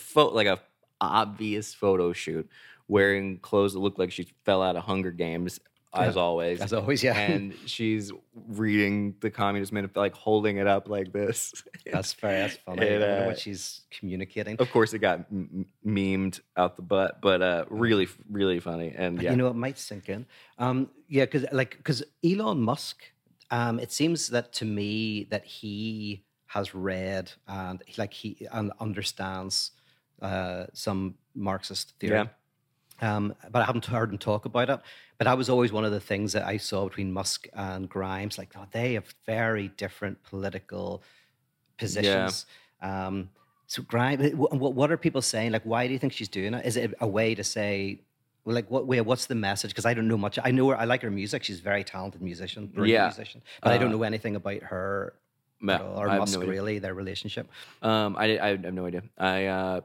obvious photo shoot, wearing clothes that look like she fell out of Hunger Games, as always, yeah. And she's reading the Communist Manifesto, like holding it up like this. That's funny. I don't know what she's communicating. Of course, it got memed out the butt, but really, really funny. And yeah. You know, it might sink in. Yeah, because Elon Musk, it seems that to me that he has read and understands some Marxist theory. Yeah. But I haven't heard him talk about it. But that was always one of the things that I saw between Musk and Grimes. Like, oh, they have very different political positions. Yeah. So Grimes, what are people saying? Like, why do you think she's doing it? Is it a way to say, like, what's the message? Because I don't know much. I know her. I like her music. She's a very talented musician. Musician. But I don't know anything about her. Or Musk, really, their relationship? I have no idea.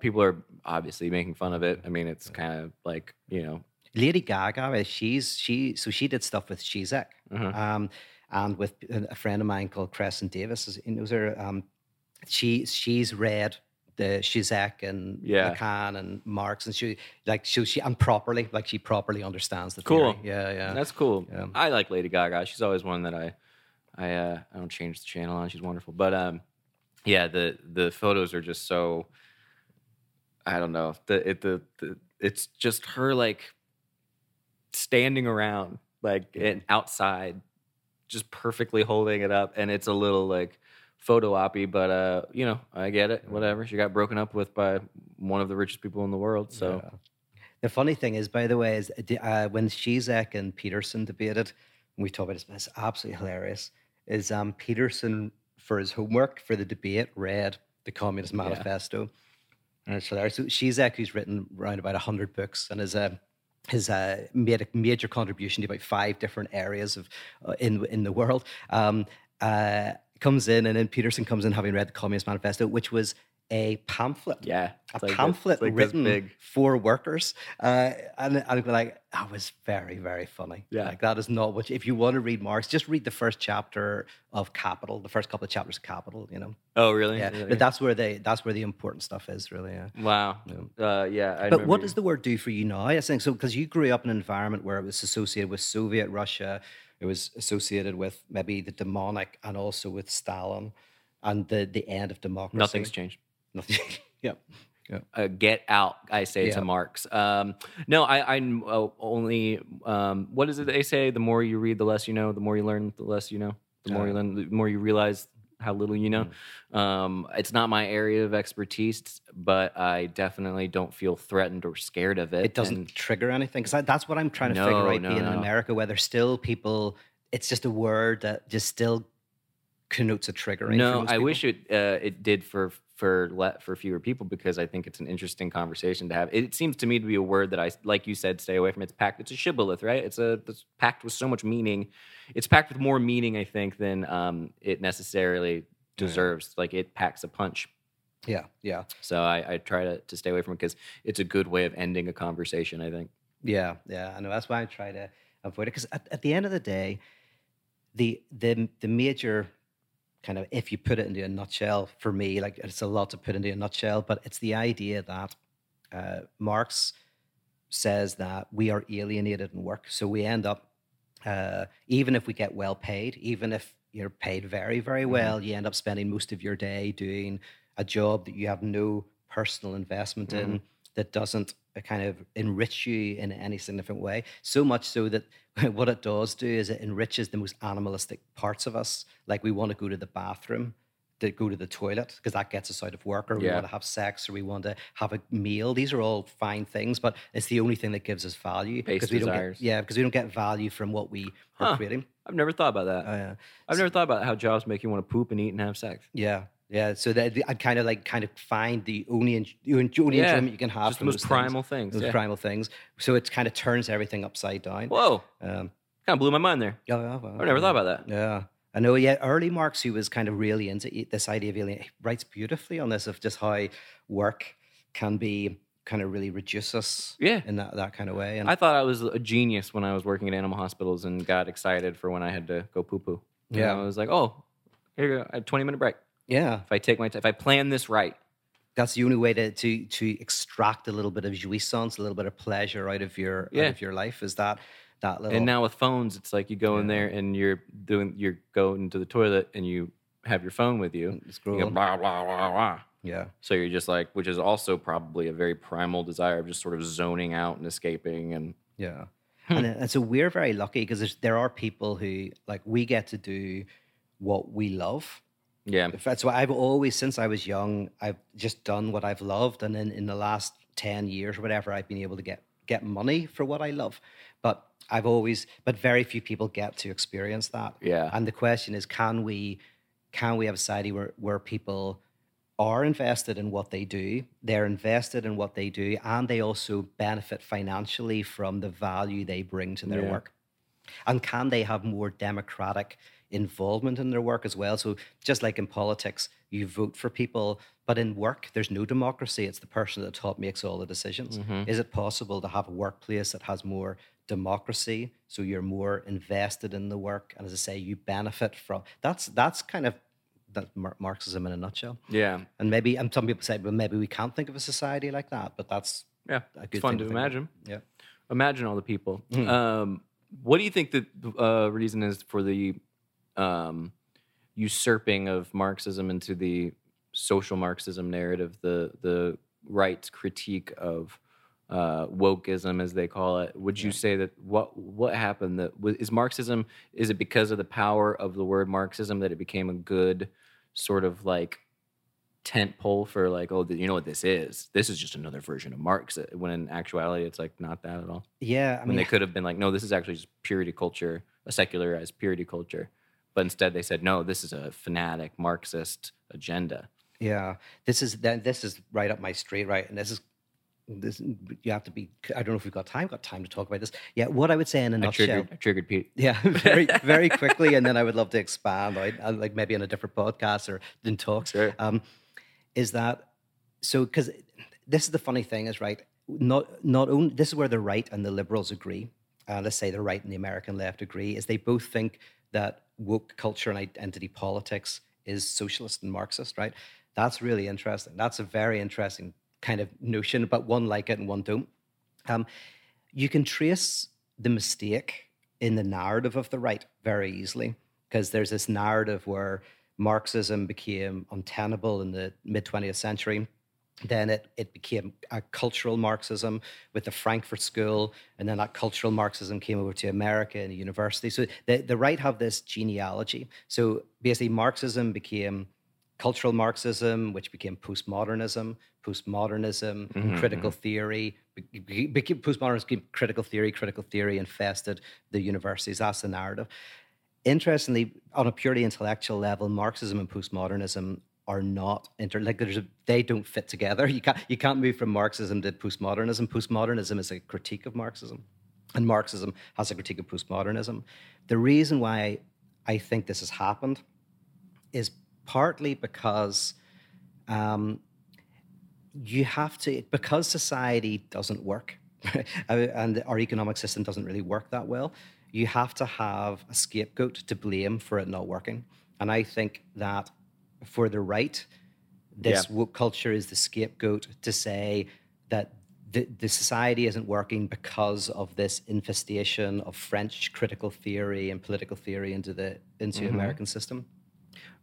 People are obviously making fun of it. I mean, it's kind of like, you know. Lady Gaga, she did stuff with Žižek, and with a friend of mine called Crescent Davis. He knows her. She's read the Žižek and Lacan and Marx, and she properly understands the theory. Cool. Yeah, yeah. That's cool. Yeah. I like Lady Gaga. She's always one that I don't change the channel on. She's wonderful, but the photos are just so, I don't know, it's just her like standing around and outside, just perfectly holding it up, and it's a little like photo op-y, but you know, I get it. Whatever. She got broken up with by one of the richest people in the world, so. Yeah. The funny thing is, by the way, is when Žižek and Peterson debated, and we talked about this, but it's absolutely hilarious. Is Peterson, for his homework for the debate, read the Communist Manifesto, and it's hilarious. So Žižek, who's written around about 100 books, and has made a major contribution to about 5 different areas of in the world, comes in, and then Peterson comes in having read the Communist Manifesto, which was a pamphlet. Yeah, a pamphlet written for workers, and like that was very, very funny. Yeah, like that is not what. If you want to read Marx, just read the first chapter of Capital, the first couple of chapters of Capital. You know. Oh, really? Yeah, really? But that's where the important stuff is, really. Yeah. Wow. Yeah. But what does the word do for you now? I think so because you grew up in an environment where it was associated with Soviet Russia, it was associated with maybe the demonic, and also with Stalin, and the end of democracy. Nothing's changed. Yeah. Get out, I say to Marx. No, I only. What is it they say? The more you read, the less you know. The more you learn, the less you know. The more you learn, the more you realize how little you know. It's not my area of expertise, but I definitely don't feel threatened or scared of it. It doesn't trigger anything because that's what I'm trying to figure out. In America, where there's still people, it's just a word that just still connotes a triggering. No, I wish it did for fewer people because I think it's an interesting conversation to have. It seems to me to be a word that I, like you said, stay away from. It's packed. It's a shibboleth, right? It's packed with so much meaning. It's packed with more meaning, I think, than it necessarily deserves. Like it packs a punch. Yeah, yeah. So I try to stay away from it because it's a good way of ending a conversation, I think. Yeah, yeah. I know that's why I try to avoid it because at the end of the day, the major kind of, if you put it into a nutshell, for me, like it's a lot to put into a nutshell, but it's the idea that Marx says that we are alienated in work. So we end up, even if we get well paid, even if you're paid very, very well, you end up spending most of your day doing a job that you have no personal investment in, that doesn't kind of enrich you in any significant way, so much so that what it does do is it enriches the most animalistic parts of us. Like we want to go to the bathroom to go to the toilet because that gets us out of work, or we want to have sex, or we want to have a meal. These are all fine things, but it's the only thing that gives us value because we don't get, because we don't get value from what we are creating. I've never thought about that. I've never thought about how jobs make you want to poop and eat and have sex. Yeah, so that I kind of find the only enjoyment you can have just from those primal things. Those primal things. So it kind of turns everything upside down. Whoa, kind of blew my mind there. Well, I never thought about that. Yeah, I know. Yeah, early Marx, who was kind of really into this idea of alien, he writes beautifully on this of just how work can be kind of really reduce us in that kind of way. And I thought I was a genius when I was working at animal hospitals and got excited for when I had to go poo poo. Yeah, and I was like, oh, here you go, I had a 20-minute break. Yeah. If I take my time, if I plan this right. That's the only way to extract a little bit of jouissance, a little bit of pleasure out of your life is that little. And now with phones, it's like you go in there and you're going to the toilet and you have your phone with you. It's cool. You go, blah, blah, blah, blah. Yeah. So you're just like, which is also probably a very primal desire of just sort of zoning out and escaping and and so we're very lucky because there are people who like we get to do what we love. Yeah. That's why I've always, since I was young, I've just done what I've loved. And then in the last 10 years or whatever, I've been able to get money for what I love. But very few people get to experience that. Yeah. And the question is, can we have a society where people are invested in what they do, they're invested in what they do, and they also benefit financially from the value they bring to their work? And can they have more democratic involvement in their work as well? So just like in politics, you vote for people, but in work, there's no democracy. It's the person at the top makes all the decisions. Mm-hmm. Is it possible to have a workplace that has more democracy so you're more invested in the work? And as I say, you benefit from... That's kind of that Marxism in a nutshell. Yeah. And maybe, and some people say, well, maybe we can't think of a society like that, but that's... Yeah, it's fun to imagine. Yeah. Imagine all the people. Mm. What do you think the reason is for the usurping of Marxism into the social Marxism narrative, the right's critique of wokeism, as they call it? Would you say that what happened? That is Marxism? Is it because of the power of the word Marxism that it became a good sort of like tent pole for like, oh, you know what this is? This is just another version of Marx. When in actuality, it's like not that at all. Yeah, I mean, when they could have been like, no, this is actually just purity culture, a secularized purity culture. But instead, they said, no, this is a fanatic Marxist agenda. Yeah, this is right up my street, right? And this is you have to be. I don't know if we've got time to talk about this. Yeah, what I would say in a nutshell. I triggered Pete. Yeah, very very quickly, and then I would love to expand, right? Like maybe on a different podcast or in talks. Sure. Is that so? Because this is the funny thing is, right? Not only this is where the right and the liberals agree. Let's say the right and the American left agree. Is they both think that woke culture and identity politics is socialist and Marxist, right? That's really interesting. That's a very interesting kind of notion, but one like it and one don't. You can trace the mistake in the narrative of the right very easily because there's this narrative where Marxism became untenable in the mid-20th century. Then it became a cultural Marxism with the Frankfurt School, and then that cultural Marxism came over to America and a university. So the right have this genealogy. So basically Marxism became cultural Marxism, which became postmodernism, mm-hmm. critical theory. Postmodernism became critical theory infested the universities. That's the narrative. Interestingly, on a purely intellectual level, Marxism and postmodernism are not they don't fit together. You can't move from Marxism to postmodernism. Postmodernism is a critique of Marxism, and Marxism has a critique of postmodernism. The reason why I think this has happened is partly because because society doesn't work, and our economic system doesn't really work that well. You have to have a scapegoat to blame for it not working, and I think that. For the right, this woke culture is the scapegoat to say that the society isn't working because of this infestation of French critical theory and political theory into mm-hmm. American system,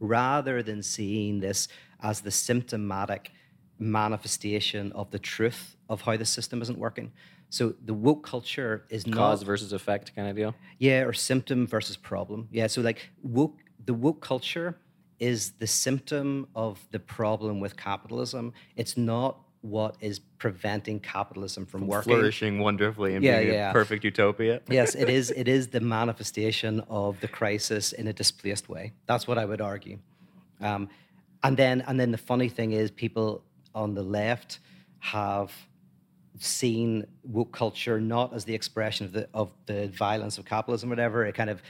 rather than seeing this as the symptomatic manifestation of the truth of how the system isn't working. So the woke culture is not... Cause versus effect kind of deal? Yeah, or symptom versus problem. Yeah, so like the woke culture... is the symptom of the problem with capitalism. It's not what is preventing capitalism from working. Flourishing wonderfully and being a perfect utopia. Yes, it is the manifestation of the crisis in a displaced way. That's what I would argue. And then the funny thing is people on the left have seen woke culture not as the expression of the violence of capitalism or whatever, it kind of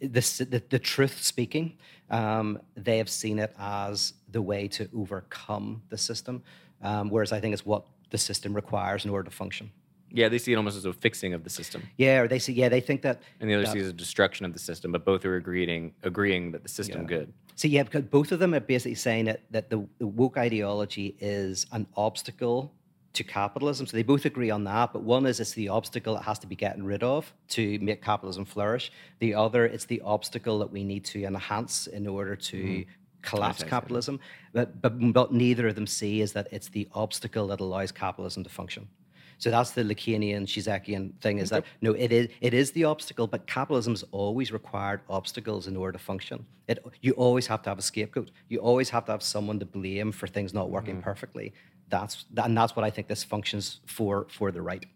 the truth speaking. They have seen it as the way to overcome the system. Whereas I think it's what the system requires in order to function. Yeah, they see it almost as a fixing of the system. Yeah, or they see. Yeah, they think that. And the other sees a destruction of the system, but both are agreeing that the system good. So yeah, because both of them are basically saying that the woke ideology is an obstacle to capitalism. So they both agree on that. But one is it's the obstacle that has to be gotten rid of to make capitalism flourish. The other, it's the obstacle that we need to enhance in order to. Mm-hmm. Collapse capitalism, but neither of them see is that it's the obstacle that allows capitalism to function. So that's the Lacanian, Žižekian thing is that, no, it is the obstacle, but capitalism's always required obstacles in order to function. You always have to have a scapegoat. You always have to have someone to blame for things not working perfectly. That's what I think this functions for the right.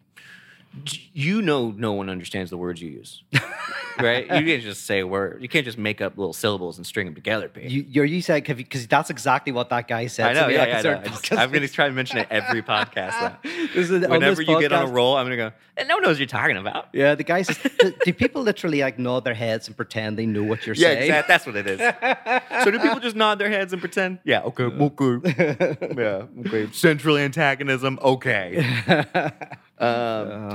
You know no one understands the words you use, right? You can't just say a word. You can't just make up little syllables and string them together, Pete. You said, because that's exactly what that guy said. I know, I'm going to try to mention it every podcast now. Whenever you get on a roll, I'm going to go, no one knows what you're talking about. Yeah, the guy says, do people literally like nod their heads and pretend they know what you're saying? Yeah, exactly. That's what it is. So do people just nod their heads and pretend? Yeah, okay. Yeah, okay. Central antagonism, okay.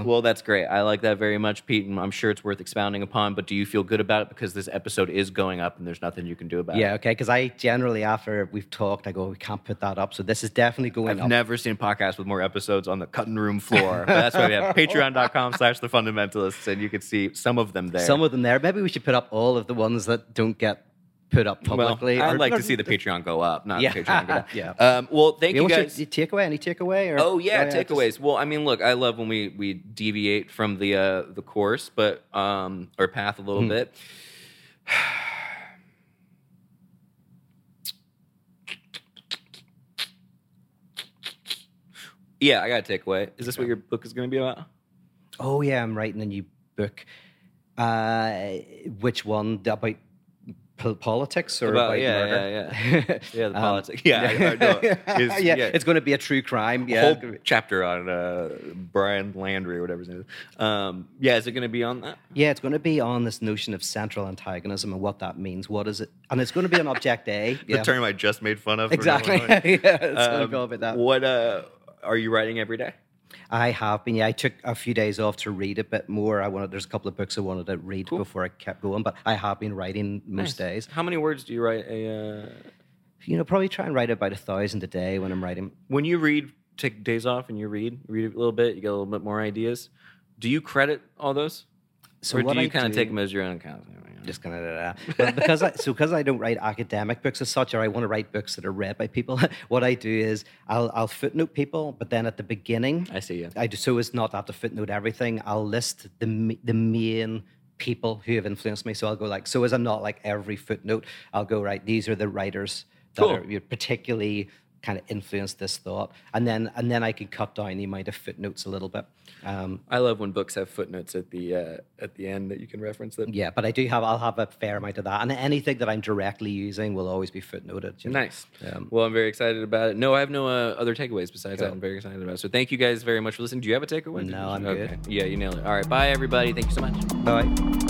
Well, that's great. I like that very much, Pete, and I'm sure it's worth expounding upon, but do you feel good about it? Because this episode is going up and there's nothing you can do about it. Yeah, okay, because I generally, after we've talked, I go, we can't put that up, so this is definitely going up. I've never seen podcasts with more episodes on the cutting room floor, but that's why we have Patreon.com slash the fundamentalists, and you can see some of them there. Some of them there. Maybe we should put up all of the ones that don't get put up publicly. Well, I'd like to see the Patreon go up, not the Patreon go up. Yeah. Well, thank you guys. Any takeaway? Takeaways. Well, I mean, look, I love when we deviate from the course, but or path a little bit. Yeah, I got a takeaway. Is this what your book is going to be about? Oh yeah, I'm writing a new book. Which one? About politics or about murder? The politics. It's going to be a true crime. Yeah, whole chapter on Brian Landry or whatever his name is. Is it going to be on that? Yeah, it's going to be on this notion of central antagonism and what that means. What is it? And it's going to be on Object A. The term I just made fun of. Exactly. It's going to go about that. What are you writing every day? I have been. Yeah, I took a few days off to read a bit more. There's a couple of books I wanted to read before I kept going, but I have been writing most days. How many words do you write? Probably try and write about 1,000 a day when I'm writing. When you read, take days off and you read a little bit, you get a little bit more ideas. Do you credit all those? Or do you take them as your own account? Just kind of because I don't write academic books as such, or I want to write books that are read by people. What I do is I'll footnote people, but then at the beginning, I see. Yeah, I do. So it's not I have to footnote everything. I'll list the main people who have influenced me. So I'll go as I'm not every footnote. I'll go these are the writers that are particularly kind of influenced this thought, and then I can cut down the amount of footnotes a little bit. I love when books have footnotes at the end that you can reference them. Yeah, but I'll have a fair amount of that, and anything that I'm directly using will always be footnoted. You know? Nice. Well, I'm very excited about it. No, I have no other takeaways besides that. I'm very excited about it. So thank you guys very much for listening. Do you have a takeaway? No, I'm good. Yeah, you nailed it. All right, bye everybody. Thank you so much. Bye.